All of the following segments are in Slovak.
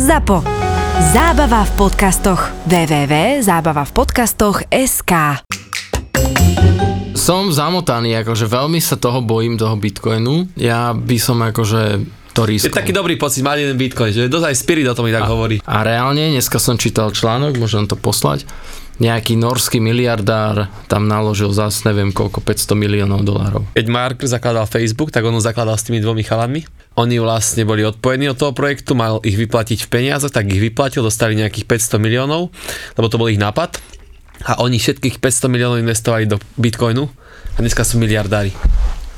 ZAPO. Zábava v podcastoch. www.zabavavpodcastoch.sk. Som zamotaný, akože veľmi sa toho bojím, toho Bitcoinu. Ja by som akože to riskol. Je taký dobrý pocit, mať jeden Bitcoin, že dosť aj spirit o tom mi tak hovorí. A reálne, dneska som čítal článok, môžem to poslať, nejaký norský miliardár tam naložil zás neviem koľko, 500 miliónov dolárov. Keď Mark zakladal Facebook, tak on zakladal s tými dvomi chalanmi. Oni vlastne boli odpojení od toho projektu, mal ich vyplatiť v peniazoch, tak ich vyplatil, dostali nejakých 500 miliónov, lebo to bol ich nápad. A oni všetkých 500 miliónov investovali do Bitcoinu a dneska sú miliardári.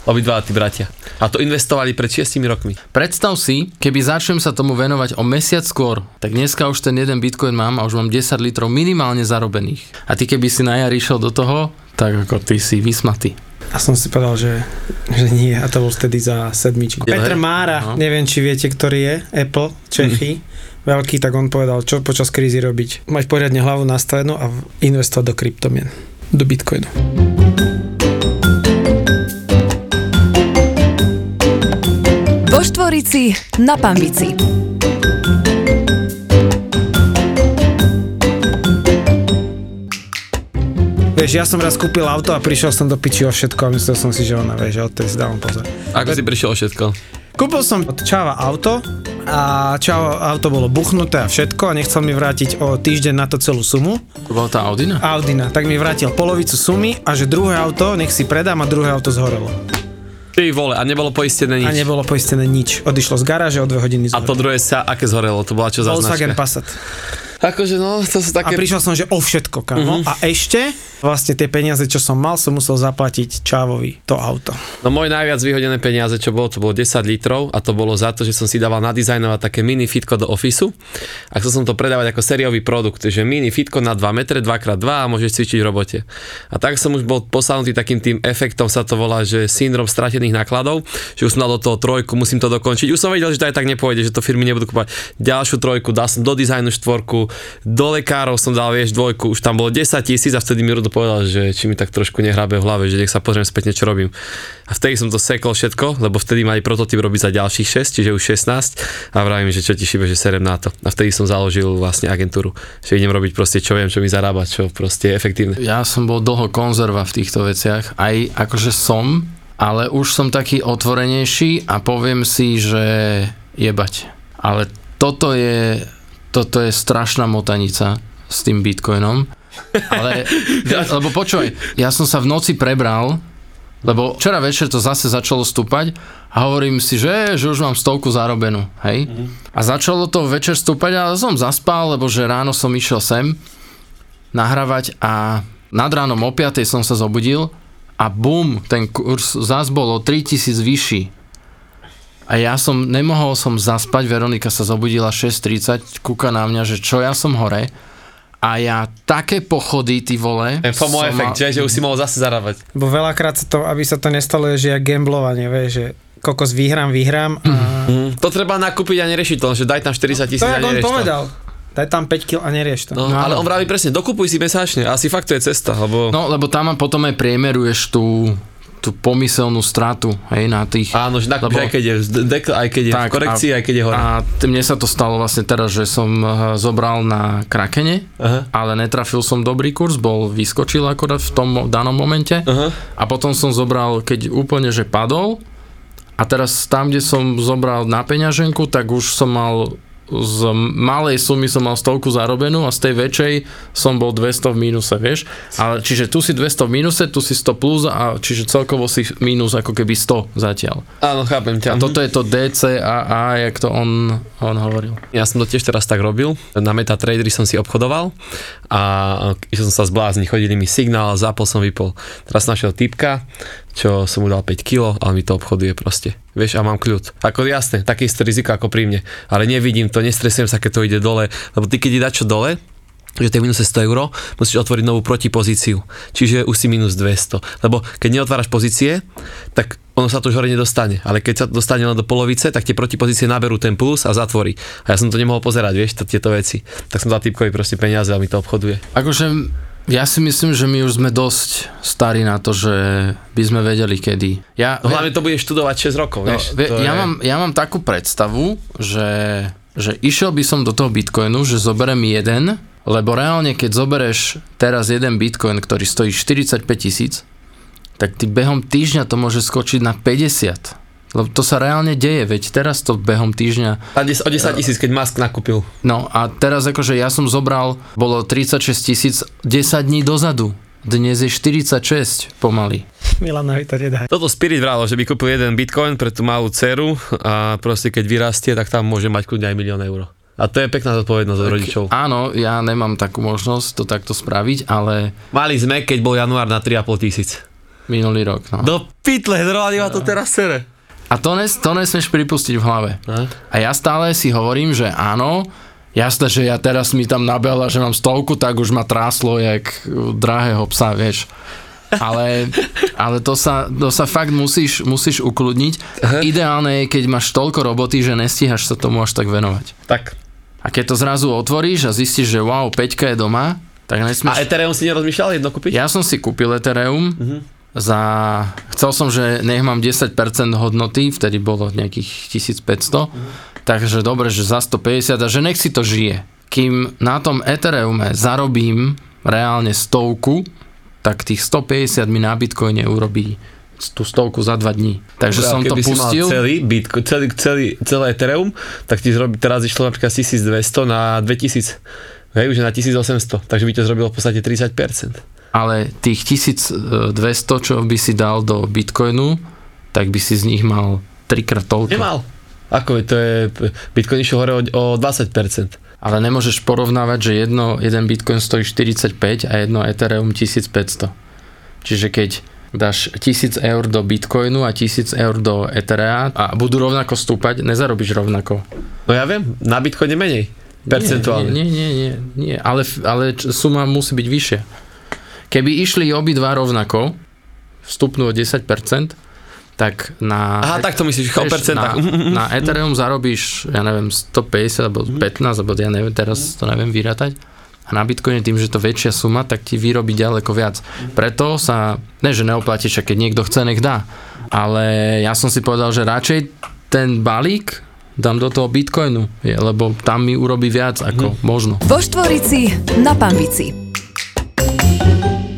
Obidva tí bratia. A to investovali pred 6 rokmi. Predstav si, keby začnem sa tomu venovať o mesiac skôr, tak dneska už ten jeden Bitcoin mám a už mám 10 litrov minimálne zarobených. A ty keby si na jar išiel do toho, tak ako ty si vysmatý. A som si povedal, že nie. A to bol vtedy za 7. Petr Mára, neviem, či viete, ktorý je, Apple, Čechy, veľký, tak on povedal, čo počas krízy robiť. Mať poriadne hlavu nastavenú a investovať do kryptomien, do Bitcoinu. Vo Štvorici na Pambici. Vieš, ja som raz kúpil auto a prišiel som do piči o všetko a myslel som si, že ona vie, že odtedy si dávam pozor. Ako si prišiel o všetko? Kúpil som od Čava auto a auto bolo buchnuté a všetko a nechcel mi vrátiť o týždeň na to celú sumu. To bola tá Audina? Audina, tak mi vrátil polovicu sumy a že druhé auto nech si predám a druhé auto zhorelo. Ty vole, a nebolo poistené nič. A nebolo poistené nič. Odišlo z garáže o 2 hodiny zhorelo. A to druhé sa aké zhorelo? To bola čo za značka? Volkswagen Passat. Akože no, to sú také... A prišiel som, že o všetko, kámo. A ešte vlastne tie peniaze, čo som mal, som musel zaplatiť Čávovi to auto. No môj najviac vyhodené peniaze, čo bolo, to bolo 10 litrov a to bolo za to, že som si dával nadizajnovať také mini fitko do ofisu a chcel som to predávať ako sériový produkt, že mini fitko na 2 metre, 2x2 a môžeš cvičiť v robote. A tak som už bol posadnutý takým tým efektom, sa to volá, že syndrom stratených nákladov, že už som dal do toho trojku, musím to dokončiť. Už som vedel, že to aj tak nepôjde, že to firmy nebudú kúpať. Ďalšiu trojku, dal som do dizajnu štvorku. Do lekárov som dal, vieš, dvojku, už tam bolo 10 000 a vtedy mi Rudo povedal, že či mi tak trošku nehrabe v hlave, že nech sa pozriem späť, čo robím. A vtedy som to sekol všetko, lebo vtedy mali prototyp robiť za ďalších 6, čiže už 16 a vravím, že čo ti šibe, že serem na to. A vtedy som založil vlastne agentúru, že idem robiť proste čo viem, čo mi zarába, čo proste je efektívne. Ja som bol dlho konzerva v týchto veciach, aj akože som, ale už som taký otvorenejší a poviem si, že jebať. Ale toto je strašná motanica s tým Bitcoinom, ale lebo počuj, ja som sa v noci prebral, lebo včera večer to zase začalo stúpať a hovorím si, že už mám 100 zarobenú, hej? A začalo to večer stúpať a som zaspal, lebo že ráno som išiel sem nahrávať a nad ránom o 5:00 som sa zobudil a bum, ten kurz zás bolo 3000 vyšší. A ja som, nemohol som zaspať, Veronika sa zobudila 6:30, kúka na mňa, že čo ja som hore. A ja také pochody, ty vole. Ten FOMO efekt, že už si mohol zase zarábať. Bo veľakrát sa to, aby sa to nestalo, že ja gamblovanie, vieš, že kokos vyhrám. A... To treba nakúpiť a neriešiť to, že daj tam 40 000 a nerieš to. To jak on povedal. Daj tam 5 kg a nerieš to. No, ale on vraví presne, dokupuj si mesačne, asi fakt to je cesta. Lebo... No, lebo tam potom aj priemeruješ tú pomyselnú stratu, hej, na tých... Áno, že lebo, aj keď je v korekcii, aj keď je hore. A mne sa to stalo vlastne teraz, že som zobral na Krakene, ale netrafil som dobrý kurz, vyskočil akorát v tom danom momente a potom som zobral, keď úplne, že padol a teraz tam, kde som zobral na peňaženku, tak už som mal z malej sumy som mal 100 zarobenú a z tej väčšej som bol 200 v mínuse, vieš? Ale čiže tu si 200 v mínuse, tu si 100 plus a čiže celkovo si mínus ako keby 100 zatiaľ. Áno, chápem ťa. A toto je to DCAA, jak to on hovoril. Ja som to tiež teraz tak robil. Na MetaTraderi som si obchodoval a som sa zblázni, chodili mi signál, zapol som vypol. Teraz našiel typka, čo som mu dal 5 kg, ale mi to obchoduje proste. Vieš, a mám kľud. Ako jasné, také isté riziko ako pri mne. Ale nevidím to, nestresujem sa, keď to ide dole. Lebo ty, keď ide dačo dole, že to je minus 100 €, musíš otvoriť novú protipozíciu. Čiže už si minus 200. Lebo keď neotváraš pozície, tak ono sa to už hore nedostane. Ale keď sa to dostane len do polovice, tak tie protipozície naberú ten plus a zatvorí. A ja som to nemohol pozerať, vieš, tieto veci. Tak som dal typkovi proste peniaze a mi to obchoduje. Akože... Ja si myslím, že my už sme dosť starí na to, že by sme vedeli kedy. Hlavne to budeš študovať 6 rokov, vieš? Ja mám takú predstavu, že že išiel by som do toho Bitcoinu, že zoberiem jeden, lebo reálne keď zoberieš teraz jeden Bitcoin, ktorý stojí 45 000, tak ty behom týždňa to môže skočiť na 50. Lebo to sa reálne deje, veď teraz to behom týždňa... A o 10 000, keď Musk nakúpil. No a teraz akože ja som zobral, bolo 36 000 10 dní dozadu. Dnes je 46 pomaly. Milanovi to nedá. Toto Spirit vralo, že by kúpil jeden Bitcoin pre tú malú dceru a proste keď vyrastie, tak tam môže mať kľudne aj 1 000 000 eur. A to je pekná zodpovednosť od rodičov. Áno, ja nemám takú možnosť to takto spraviť, ale... Mali sme, keď bol január na 3 500. Minulý rok, no. Do pitle, drovanýva to teraz sere. A to nesmieš pripustiť v hlave. A ja stále si hovorím, že áno, jasné, že ja teraz mi tam nabehla, že mám 100, tak už ma tráslo, jak drahého psa, vieš. Ale to sa fakt musíš ukludniť. Ideálne je, keď máš toľko roboty, že nestíhaš sa tomu až tak venovať. Tak. A keď to zrazu otvoríš a zistíš, že wow, 5 je doma, tak nesmieš... A Ethereum si nerozmýšľal jedno kúpiť? Ja som si kúpil Ethereum. Mhm. Chcel som, že nech mám 10% hodnoty, vtedy bolo nejakých 1500, takže dobre, že za 150 a že nech si to žije. Kým na tom Ethereume zarobím reálne 100, tak tých 150 mi na Bitcoine urobí tú 100 za 2 dní. Takže som to pustil. Celé Ethereum, tak ti zrobí, teraz išlo napríklad 1200 na 2000, hej, už na 1800, takže by to zrobilo v podstate 30%. Ale tých 1200, čo by si dal do Bitcoinu, tak by si z nich mal 3x toľko. Nemal. Ako to je, Bitcoin išiel hore o 20%. Ale nemôžeš porovnávať, že jeden Bitcoin stojí 45 a jedno Ethereum 1500. Čiže keď dáš 1000 eur do Bitcoinu a 1000 eur do Etherea a budú rovnako stúpať, nezarobíš rovnako. No ja viem, na Bitcoine menej. Percentuálne. Nie. Ale suma musí byť vyššia. Keby išli obidva rovnako, vstupnú o 10%, tak na... Aha, tak to myslíš, o percentách. Na Ethereum zarobíš, ja neviem, 150 alebo 15, alebo ja neviem, teraz to neviem vyrátať. A na Bitcoine tým, že to väčšia suma, tak ti vyrobí ďaleko viac. Preto sa, ne že neoplatíš, a keď niekto chce, nech dá. Ale ja som si povedal, že radšej ten balík dám do toho Bitcoinu, lebo tam mi urobí viac ako možno. Vo Štvorici na Pambici.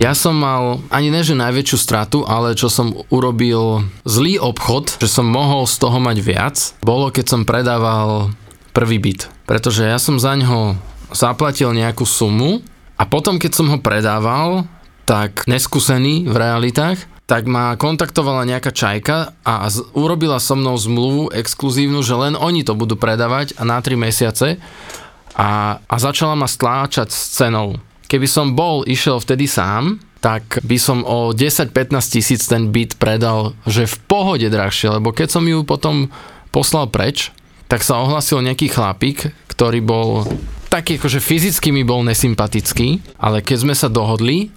Ja som mal ani neže najväčšiu stratu, ale čo som urobil zlý obchod, že som mohol z toho mať viac, bolo keď som predával prvý byt. Pretože ja som zaňho zaplatil nejakú sumu a potom keď som ho predával, tak neskúsený v realitách, tak ma kontaktovala nejaká čajka a urobila so mnou zmluvu exkluzívnu, že len oni to budú predávať a na 3 mesiace a začala ma stláčať s cenou. Keby som bol išiel vtedy sám, tak by som o 10-15 000 ten byt predal, že v pohode drahšie, lebo keď som ju potom poslal preč, tak sa ohlasil nejaký chlapík, ktorý bol taký akože fyzicky mi bol nesympatický, ale keď sme sa dohodli,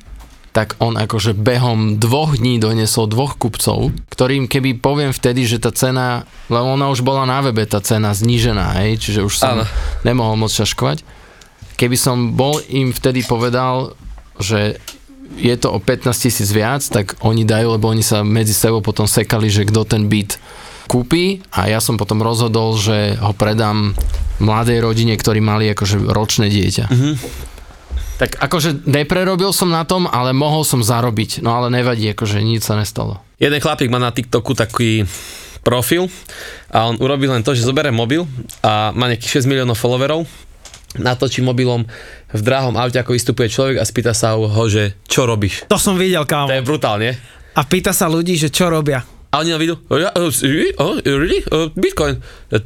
tak on akože behom 2 dní doniesol 2 kupcov, ktorým keby poviem vtedy, že tá cena, lebo ona už bola na webe tá cena znížená, hej, čiže už som nemohol moc šaškovať. Keby som bol im vtedy povedal, že je to o 15 000 viac, tak oni dajú, lebo oni sa medzi sebou potom sekali, že kto ten byt kúpi a ja som potom rozhodol, že ho predám mladej rodine, ktorí mali akože ročné dieťa. Mm-hmm. Tak akože neprerobil som na tom, ale mohol som zarobiť, no ale nevadí, akože nič sa nestalo. Jeden chlapík má na TikToku taký profil a on urobil len to, že zoberie mobil a má nejakých 6 000 000 followerov. Natočí mobilom v drahom aute, ako vystupuje človek a spýta sa ho, že čo robíš? To som videl, kámo. To je brutálne. A pýta sa ľudí, že čo robia. A oni na vidú, Bitcoin,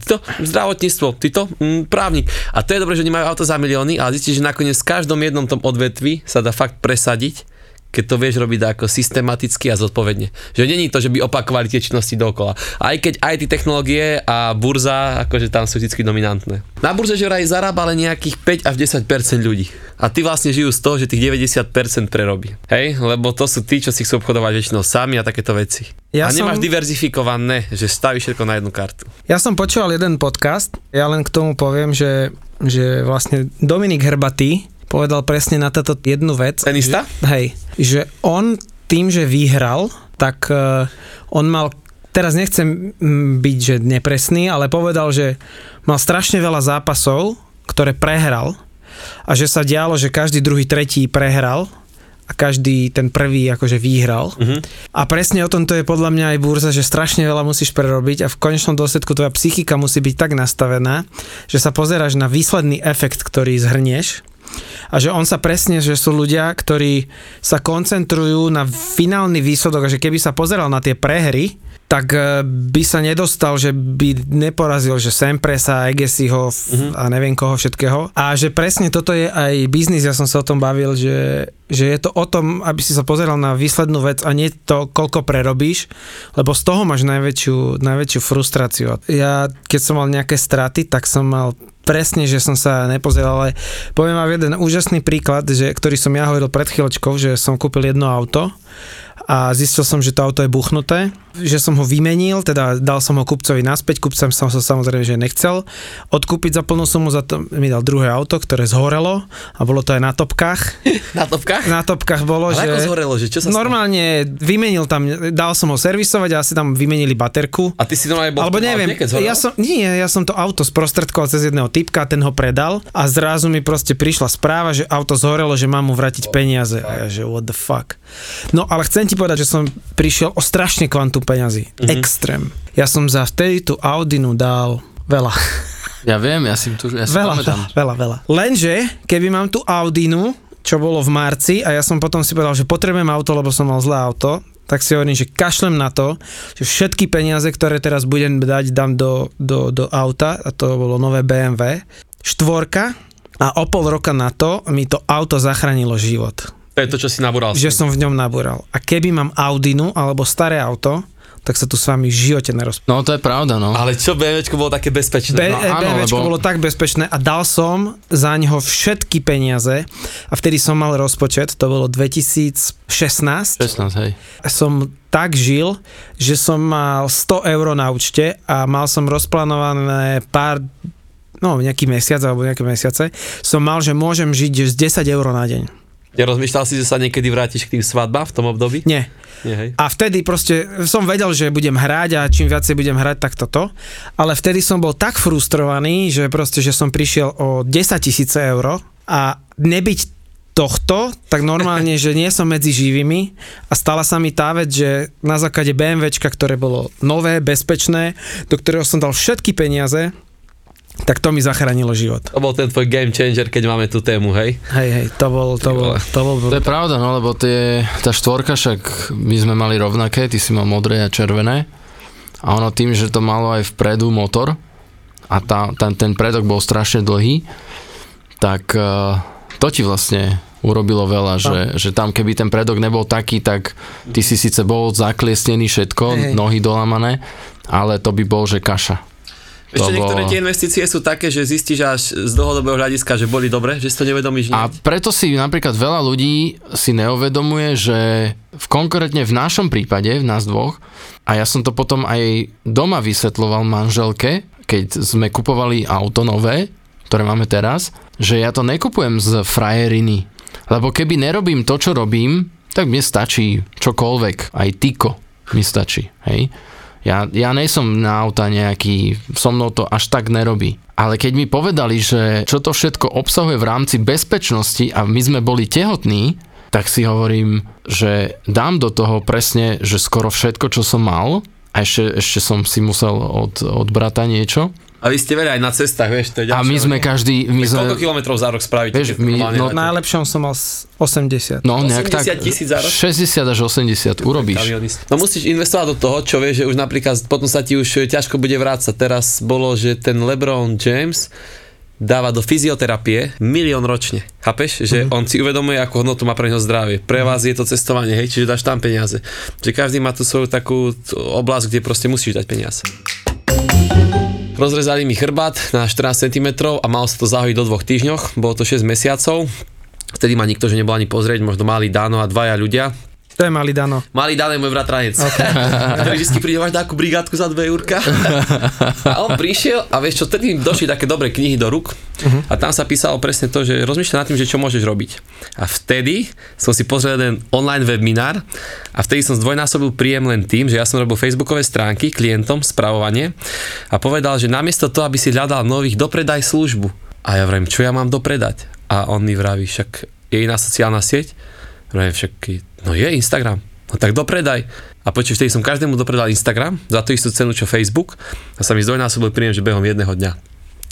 to zdravotníctvo, tyto právnik. A to je dobré, že oni majú auto za milióny, ale zistíš, že nakoniec v každom jednom tom odvetvi sa dá fakt presadiť, keď to vieš robiť ako systematicky a zodpovedne. Že nie je to, že by opakovali tie činnosti dookola. Aj keď IT technológie a burza, akože tam sú vždycky dominantné. Na burze že vraj zarába len nejakých 5 až 10% ľudí. A tí vlastne žijú z toho, že tých 90% prerobí. Hej? Lebo to sú tí, čo si chcú obchodovať väčšinou sami a takéto veci. A nemáš diverzifikované, že stavíš všetko na jednu kartu. Ja som počúval jeden podcast, ja len k tomu poviem, že vlastne Dominik Hrbatý povedal presne na táto jednu vec. Tenista? Hej, že on tým, že vyhral, tak on mal, teraz nechcem byť, že nepresný, ale povedal, že mal strašne veľa zápasov, ktoré prehral a že sa dialo, že každý druhý, tretí prehral a každý ten prvý akože vyhral. Uh-huh. A presne o tom to je podľa mňa aj burza, že strašne veľa musíš prerobiť a v konečnom dôsledku tvoja psychika musí byť tak nastavená, že sa pozeráš na výsledný efekt, ktorý zhrnieš a že on sa presne, že sú ľudia, ktorí sa koncentrujú na finálny výsledok a že keby sa pozeral na tie prehry, tak by sa nedostal, že by neporazil, že Sempresa, Egesiho a neviem koho všetkého. A že presne toto je aj biznis, ja som sa o tom bavil, že je to o tom, aby si sa pozeral na výslednú vec a nie to, koľko prerobíš, lebo z toho máš najväčšiu frustráciu. Ja, keď som mal nejaké straty, tak som mal presne, že som sa nepozeral, ale poviem vám jeden úžasný príklad, ktorý som ja hovoril pred chvíľočkou, že som kúpil jedno auto a zistil som, že to auto je buchnuté, že som ho vymenil, teda dal som ho kupcovi naspäť, kupcom som sa samozrejme, že nechcel odkúpiť za plnú sumu, za to mi dal druhé auto, ktoré zhorelo a bolo to aj na topkách. Na topkách? Na topkách bolo, ale že... ako zhorelo, že čo sa normálne stalo? Vymenil tam, dal som ho servisovať a asi tam vymenili baterku. A ty si normálne bol... Alebo neviem, ja som to auto sprostredkoval cez jedného typka, ten ho predal a zrazu mi proste prišla správa, že auto zhorelo, že mám mu vrátiť peniaze. A ja, že what the fuck. No ale chcem ti povedať, že som prišiel o strašne kvantum peňazí. Mm-hmm. Extrém. Ja som za vtedy tú Audinu dal veľa. Ja viem, ja si veľa. Lenže, keby mám tú Audinu, čo bolo v marci a ja som potom si povedal, že potrebujem auto, lebo som mal zlé auto, tak si hovorím, že kašlem na to, že všetky peniaze, ktoré teraz budem dať, dám do auta a to bolo nové BMW. 4 a o pol roka na to mi to auto zachránilo život. To je to, čo si nabúral. Že som v ňom nabúral. A keby mám Audinu alebo staré auto, tak sa tu s vami v živote nerozprávam. No to je pravda, no. Ale čo BMWčko bolo také bezpečné? BMWčko bolo tak bezpečné a dal som za ňoho všetky peniaze a vtedy som mal rozpočet, to bolo 2016. 16, hej. Som tak žil, že som mal 100 eur na účte a mal som rozplánované nejaký mesiac alebo nejaké mesiace. Som mal, že môžem žiť z 10 eur na deň. Nerozmýšľal si, že sa niekedy vrátiš k tým svadbám v tom období? Nie. A vtedy proste som vedel, že budem hrať a čím viacej budem hrať, tak toto. Ale vtedy som bol tak frustrovaný, že proste, že som prišiel o 10 000 eur a nebyť tohto, tak normálne, že nie som medzi živými a stala sa mi tá vec, že na základe BMWčka, ktoré bolo nové, bezpečné, do ktorého som dal všetky peniaze, tak to mi zachránilo život. To bol ten tvoj game changer, keď máme tú tému, hej? Hej, to bol... To je pravda, no, lebo tá 4, však my sme mali rovnaké, ty si mal modré a červené a ono tým, že to malo aj vpredu motor a ten predok bol strašne dlhý, tak to ti vlastne urobilo veľa, že tam keby ten predok nebol taký, tak ty si síce bol zakliesnený všetko, nohy dolamané, ale to by bol, že kaša. Ešte niektoré tie investície sú také, že zistíš až z dlhodobého hľadiska, že boli dobre, že si to nevedomíš. A preto si napríklad veľa ľudí si neuvedomuje, že konkrétne v našom prípade, v nás dvoch, a ja som to potom aj doma vysvetľoval manželke, keď sme kupovali auto nové, ktoré máme teraz, že ja to nekupujem z frajeriny. Lebo keby nerobím to, čo robím, tak mne stačí čokoľvek. Aj tyko mi stačí, hej. Ja nejsom na auta nejaký, so mnou to až tak nerobí. Ale keď mi povedali, že čo to všetko obsahuje v rámci bezpečnosti a my sme boli tehotní, tak si hovorím, že dám do toho presne, že skoro všetko, čo som mal a ešte som si musel od brata niečo. A vy ste veľa aj na cestách, vieš, to je ďalšie. A my sme každý... Koľko kilometrov za rok spravíte? Vieš, najlepšom som mal 80. No, nejak 80 tak, 000 za rok? 60 až 80, urobíš. No musíš investovať do toho, čo vieš, že už napríklad potom sa ti už ťažko bude vrácať. Teraz bolo, že ten LeBron James dáva do fyzioterapie 1 000 000 ročne. Chápeš? Že on si uvedomuje, akú hodnotu má pre neho zdravie. Pre vás je to cestovanie, hej, čiže dáš tam peniaze. Že každý má tu svoju takú oblasť, kde proste musíš dať peniaze. Rozrezali mi chrbát na 14 cm a mal sa to zahojiť do 2 týždňoch, bolo to 6 mesiacov, vtedy ma nikto, že nebol ani pozrieť, možno mali Dáno a 2 ľudia. To je Malý Dano. Malý Dano je môj bratranec. Okay. Ktorý vždy príde, máš takú brigádku za 2 eurká. A on prišiel a vieš čo, vtedy im došli také dobré knihy do rúk a tam sa písalo presne to, že rozmýšľa nad tým, že čo môžeš robiť. A vtedy som si pozrel jeden online webinár a vtedy som zdvojnásobil príjem len tým, že ja som robil facebookové stránky klientom, spravovanie a povedal, že namiesto toho, aby si hľadal nových, dopredaj službu. A ja vravím, čo ja mám dopredať? A on mi vraví, však je iná sociálna sieť? Vravím, však no je Instagram. No tak dopredaj. A počuj, vtedy som každému dopredal Instagram za tú istú cenu, čo Facebook. A sa mi zdvojnásobil príjem, že behom jedného dňa.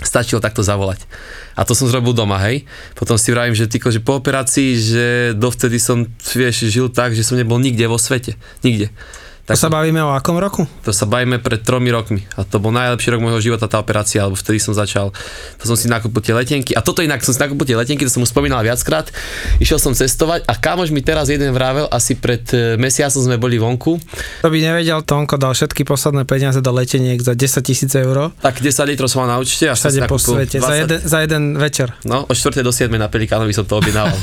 Stačilo takto zavolať. A to som zrobil doma, hej. Potom si vravím, že tyko, že po operácii, že dovtedy som, vieš, žil tak, že som nebol nikde vo svete. Nikde. Tak, to sa bavíme o akom roku? To sa bavíme pred 3 rokmi. A to bol najlepší rok môjho života, tá operácia, alebo vtedy som začal. To som si nakúpil tie letenky. A toto inak som si nakúpil tie letenky, to som už spomínal viackrát. Išiel som cestovať a kámoš mi teraz jeden vravel, asi pred mesiacom sme boli vonku. To by nevedel, Tonko dal všetky posledné peniaze do leteniek za 10 000 eur. Tak 10 litrov som mal na účte. A všade po svete, 20... za jeden večer. No, od 4. do 7. na Pelikánovi som to objednával.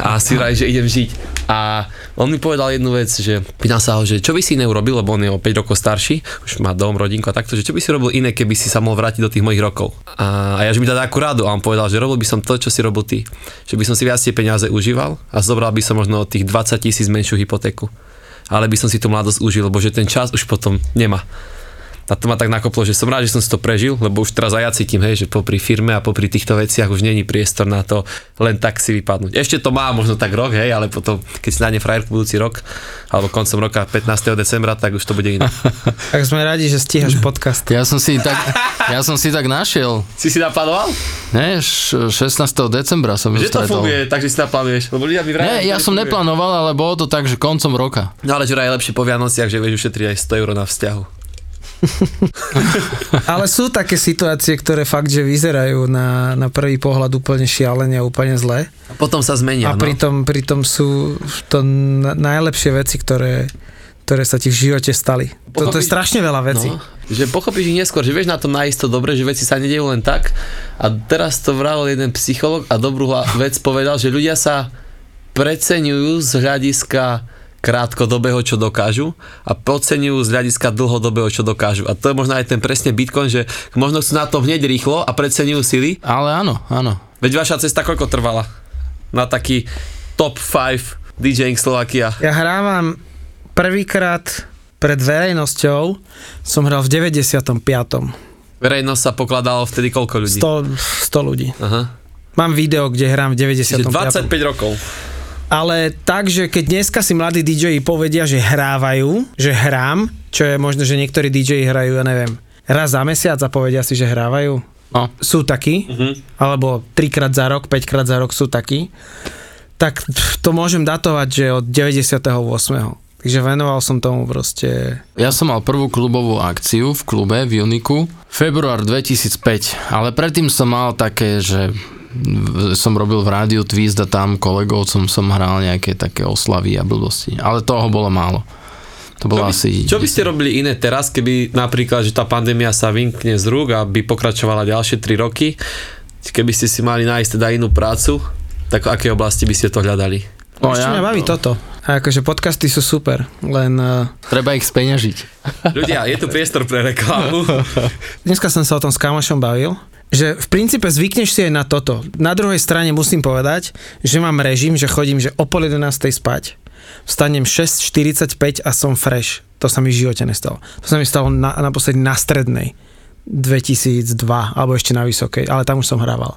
A si vraj, že idem žiť. A on mi povedal jednu vec, že pýtam sa ho, že čo by si iné urobil, lebo on je o 5 rokov starší, už má dom, rodinku a takto, že čo by si robil iné, keby si sa mohol vrátiť do tých mojich rokov. A ja, že mi dá takú radu, a on povedal, že robil by som to, čo si robil ty. Že by som si viac tie peniaze užíval a zobral by som možno tých 20 000 menšiu hypotéku. Ale by som si tú mladosť užil, lebo že ten čas už potom nemá. A to ma tak nakoplo, že som rád, že som si to prežil, lebo už teraz aj ja cítim, hej, že popri firme a popri týchto veciach už není priestor na to len tak si vypadnúť. Ešte to má možno tak rok, hej, ale potom, keď si nájde frajerku budúci rok, alebo koncom roka 15. decembra, tak už to bude iné. Tak sme radi, že stíhaš podcast. Ja som si tak našiel. Si si naplánoval? Ne, 16. decembra som ju stretol. Že to funguje, takže si naplánuješ? Lebo ľudia mi vrajú. Ne, ja som neplánoval, ale bolo to tak, že koncom roka. No ale čo je lepšie po Vianociach, že vieš ušetriť aj 100 € na vzťahu. Ale sú také situácie, ktoré fakt, že vyzerajú na prvý pohľad úplne šialene a úplne zle. A potom sa zmenia. A pritom sú to najlepšie veci, ktoré sa ti v živote stali. Toto je strašne veľa vecí. No, že pochopíš ich neskôr, že vieš na to nájsť to dobre, že veci sa nedejú len tak. A teraz to vravil jeden psycholog a dobrú vec povedal, že ľudia sa preceňujú z hľadiska krátkodobého, čo dokážu a podceňujú z hľadiska dlhodobého, čo dokážu. A to je možno aj ten presne Bitcoin, že možno chcú na to hneď rýchlo a preceňujú sily. Ale áno, áno. Veď vaša cesta koľko trvala? Na taký top 5 DJing Slovakia. Ja hrávam prvýkrát pred verejnosťou, som hral v 95. Verejnosť sa pokladalo vtedy koľko ľudí? 100 ľudí. Aha. Mám video, kde hrám v 95. 25 rokov. Ale tak, že keď dneska si mladí DJ povedia, že hrávajú, že hrám, čo je možno, že niektorí DJ hrajú, ja neviem, raz za mesiac a povedia si, že hrávajú. No. Sú takí, alebo 3-krát za rok, 5-krát za rok sú takí. Tak to môžem datovať, že od 98. Takže venoval som tomu proste... Ja som mal prvú klubovú akciu v klube v Uniku, február 2005, ale predtým som mal také, že... som robil v rádiu Twist a tam kolegov som hral nejaké také oslavy a blbosti, ale toho bolo málo. To bolo asi... Čo by ste robili iné teraz, keby napríklad, že tá pandémia sa vymkne z rúk a by pokračovala ďalšie 3 roky, keby ste si mali nájsť teda inú prácu, tak v akej oblasti by ste to hľadali? Ešte mňa baví toto. A akože podcasty sú super, len... Treba ich speňažiť. Ľudia, je tu priestor pre reklamu. Dneska som sa o tom s kamošom bavil, že v princípe zvykneš si aj na toto. Na druhej strane musím povedať, že mám režim, že chodím, že o 10:30 spať, vstanem 6:45 a som fresh. To sa mi v živote nestalo. To sa mi stalo naposledy na strednej 2002, alebo ešte na vysokej, ale tam už som hrával.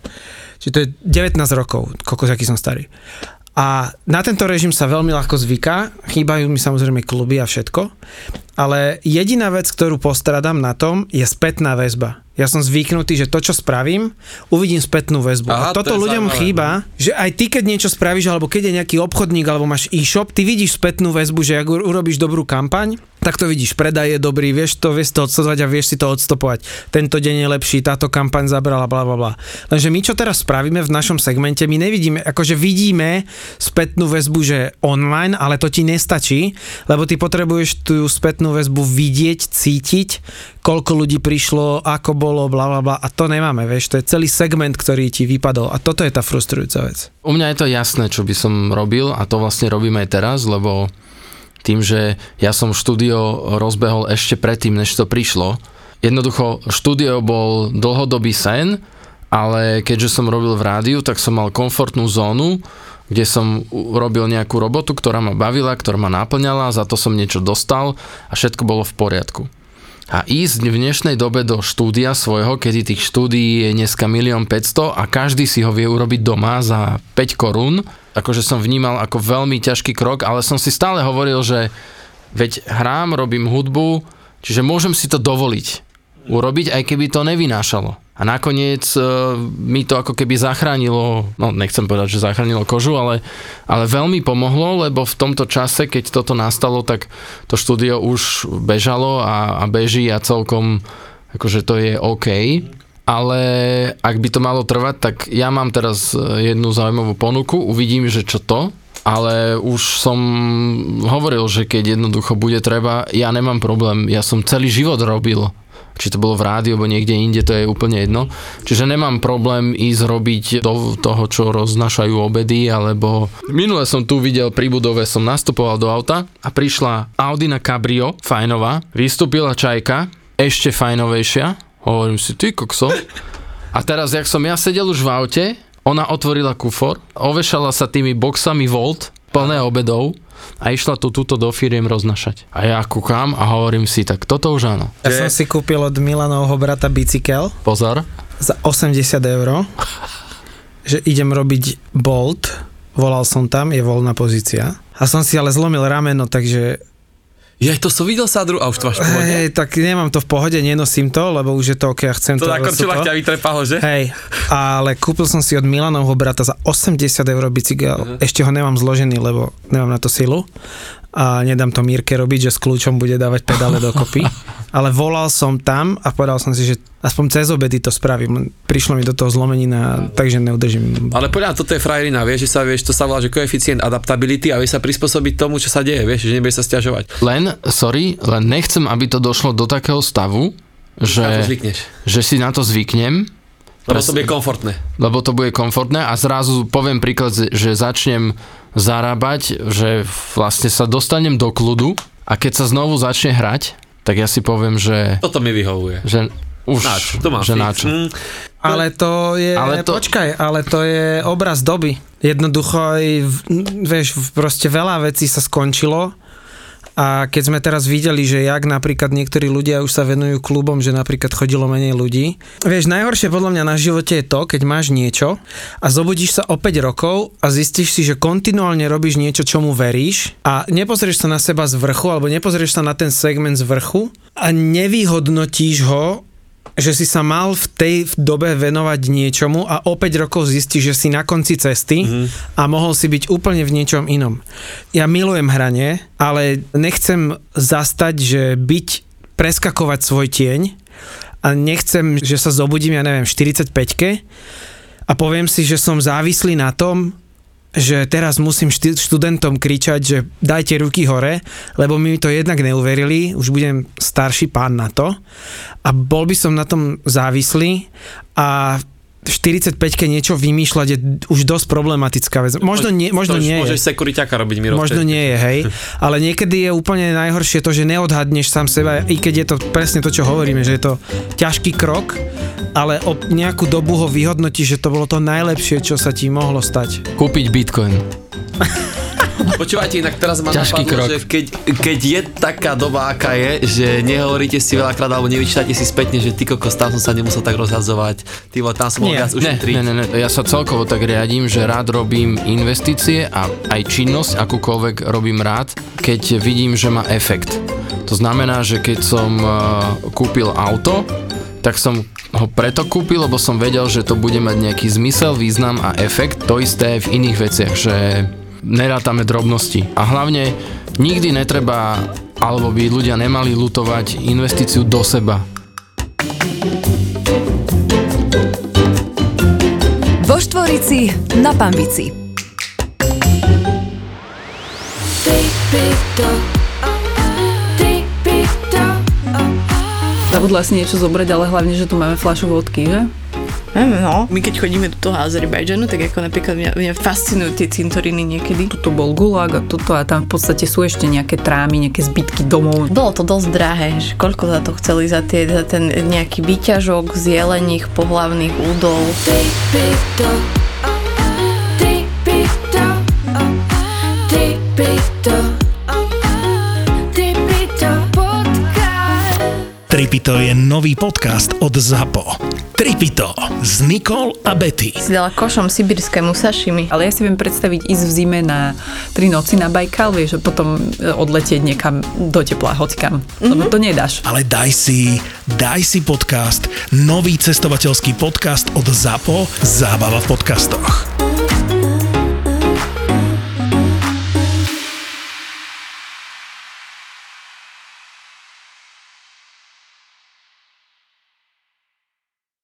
Čiže to je 19 rokov, kokos, aký som starý. A na tento režim sa veľmi ľahko zvyká, chýbajú mi samozrejme kluby a všetko, ale jediná vec, ktorú postradám na tom, je spätná väzba. Ja som zvyknutý, že to, čo spravím, uvidím spätnú väzbu. Aha, a toto ľuďom chýba, že aj ty, keď niečo spravíš, alebo keď je nejaký obchodník, alebo máš e-shop, ty vidíš spätnú väzbu, že ak urobíš dobrú kampaň, tak to vidíš, predaj je dobrý, vieš to odstopovať a vieš si to odstopovať. Tento deň je lepší, táto kampaň zabrala, blablabla. Lenže my, čo teraz spravíme v našom segmente, my nevidíme, akože vidíme spätnú väzbu, že online, ale to ti nestačí, lebo ty potrebuješ tú spätnú väzbu vidieť, cítiť, koľko ľudí prišlo, ako bolo, blablabla, a to nemáme, vieš, to je celý segment, ktorý ti vypadol a toto je tá frustrujúca vec. U mňa je to jasné, čo by som robil a to vlastne robím aj teraz, lebo tým, že ja som štúdio rozbehol ešte predtým, než to prišlo. Jednoducho, štúdio bol dlhodobý sen, ale keďže som robil v rádiu, tak som mal komfortnú zónu, kde som robil nejakú robotu, ktorá ma bavila, ktorá ma náplňala, za to som niečo dostal a všetko bolo v poriadku. A ísť v dnešnej dobe do štúdia svojho, kedy tých štúdií je dneska 1 500 000 a každý si ho vie urobiť doma za 5 korún, akože som vnímal ako veľmi ťažký krok, ale som si stále hovoril, že veď hrám, robím hudbu, čiže môžem si to dovoliť urobiť, aj keby to nevynášalo. A nakoniec mi to ako keby zachránilo, no nechcem povedať, že zachránilo kožu, ale veľmi pomohlo, lebo v tomto čase, keď toto nastalo, tak to štúdio už bežalo a beží a celkom akože to je OK. Ale ak by to malo trvať, tak ja mám teraz jednu zaujímavú ponuku, uvidím, že čo to, ale už som hovoril, že keď jednoducho bude treba, ja nemám problém, ja som celý život robil, či to bolo v rádiu, alebo niekde inde, to je úplne jedno. Čiže nemám problém ísť robiť do toho, čo roznašajú obedy, alebo... Minule som tu videl pri budove, som nastupoval do auta a prišla Audina Cabrio, fajnová, vystúpila čajka, ešte fajnovejšia, hovorím si, ty kokso. A teraz, jak som ja sedel už v aute, ona otvorila kufor, ovešala sa tými boxami Volt, plné obedov, a išla tu túto do firiem roznašať. A ja kúkam a hovorím si, tak toto už áno. Ja som si kúpil od Milanovho brata bicykel. Pozor. Za 80 €. Že idem robiť Bolt. Volal som tam, je voľná pozícia. A som si ale zlomil rameno, takže... Ja to som videl sádru a už to máš v pohode. Hej, tak nemám to v pohode, nenosím to, lebo už je to OK, ja chcem to. To na korčulách ťa vytrepalo, že? Hej, ale kúpil som si od Milanovho brata za 80 € bicykel. Uh-huh. Ešte ho nemám zložený, lebo nemám na to silu. A nedám to Mírke robiť, že s kľúčom bude dávať pedále dokopy. Ale volal som tam a povedal som si, že aspoň cez obedy to spravím. Prišlo mi do toho zlomenina, takže neudržím. Ale podľa toto je frajerina, vieš, že sa, vieš, to sa volá, že koeficient adaptability a vieš sa prispôsobiť tomu, čo sa deje, vieš, že nebudeš sa sťažovať. Len nechcem, aby to došlo do takého stavu, že si na to zvyknem. Lebo to bude komfortné. Lebo to bude komfortné a zrazu poviem príklad, že začnem zarábať, že vlastne sa dostanem do kľudu a keď sa znovu začne hrať, tak ja si poviem, že... Toto mi vyhovuje. Že už, že načo. Ale to je obraz doby. Jednoducho, vieš, proste veľa vecí sa skončilo. A keď sme teraz videli, že jak napríklad niektorí ľudia už sa venujú klubom, že napríklad chodilo menej ľudí. Vieš, najhoršie podľa mňa na živote je to, keď máš niečo a zobudíš sa o 5 rokov a zistíš si, že kontinuálne robíš niečo, čomu veríš a nepozrieš sa na seba z vrchu alebo nepozrieš sa na ten segment z vrchu a nevyhodnotíš ho, že si sa mal v tej dobe venovať niečomu a o 5 rokov zistíš, že si na konci cesty a mohol si byť úplne v niečom inom. Ja milujem hranie, ale nechcem zastať, že preskakovať svoj tieň a nechcem, že sa zobudím, ja neviem, 45-ke a poviem si, že som závislý na tom, že teraz musím študentom kričať, že dajte ruky hore, lebo mi to jednak neuverili, už budem starší pán na to a bol by som na tom závislý a 45-ke niečo vymýšľať je už dosť problematická vec. Možno nie je. Môžeš sekuriťaka robiť, Miro. Možno nie je, hej. Ale niekedy je úplne najhoršie to, že neodhadneš sám seba, i keď je to presne to, čo hovoríme, že je to ťažký krok, ale o nejakú dobu ho vyhodnotíš, že to bolo to najlepšie, čo sa ti mohlo stať. Kúpiť Bitcoin. Počúvajte, inak teraz ma napadlo, že keď je taká doba, aká je, že nehovoríte si veľakrát, alebo nevyčítate si spätne, že ty kokos, tam som sa nemusel tak rozhadzovať, ty vole, tam som mohol viac ušetriť. Ne, ja sa celkovo tak riadím, že rád robím investície a aj činnosť, akúkoľvek robím rád, keď vidím, že má efekt. To znamená, že keď som kúpil auto, tak som ho preto kúpil, lebo som vedel, že to bude mať nejaký zmysel, význam a efekt. To isté aj v iných veciach, že... nerátame drobnosti. A hlavne nikdy netreba, alebo by ľudia nemali lutovať investíciu do seba. Vo Štvorici na Pambici. Zabudla si niečo zobrať, ale hlavne, že tu máme fľašu vodky, že? No. My keď chodíme do toho Azerbajdžanu, tak ako napríklad mňa fascinujú tie cintoriny niekedy. Toto bol gulag a toto a tam v podstate sú ešte nejaké trámy, nejaké zbytky domov. Bolo to dosť drahé, že koľko za to chceli za ten nejaký výťažok z jelených pohlavných údov. Tripito je nový podcast od ZAPO. Tripito s Nikol a Betty. Si dala košom sibírskému sašimi. Ale ja si viem predstaviť ísť v zime na 3 noci na Bajkal, vieš, a potom odletieť niekam do tepla, hoďkam. Lebo to nedáš. Ale daj si podcast, nový cestovateľský podcast od ZAPO, zábava v podcastoch.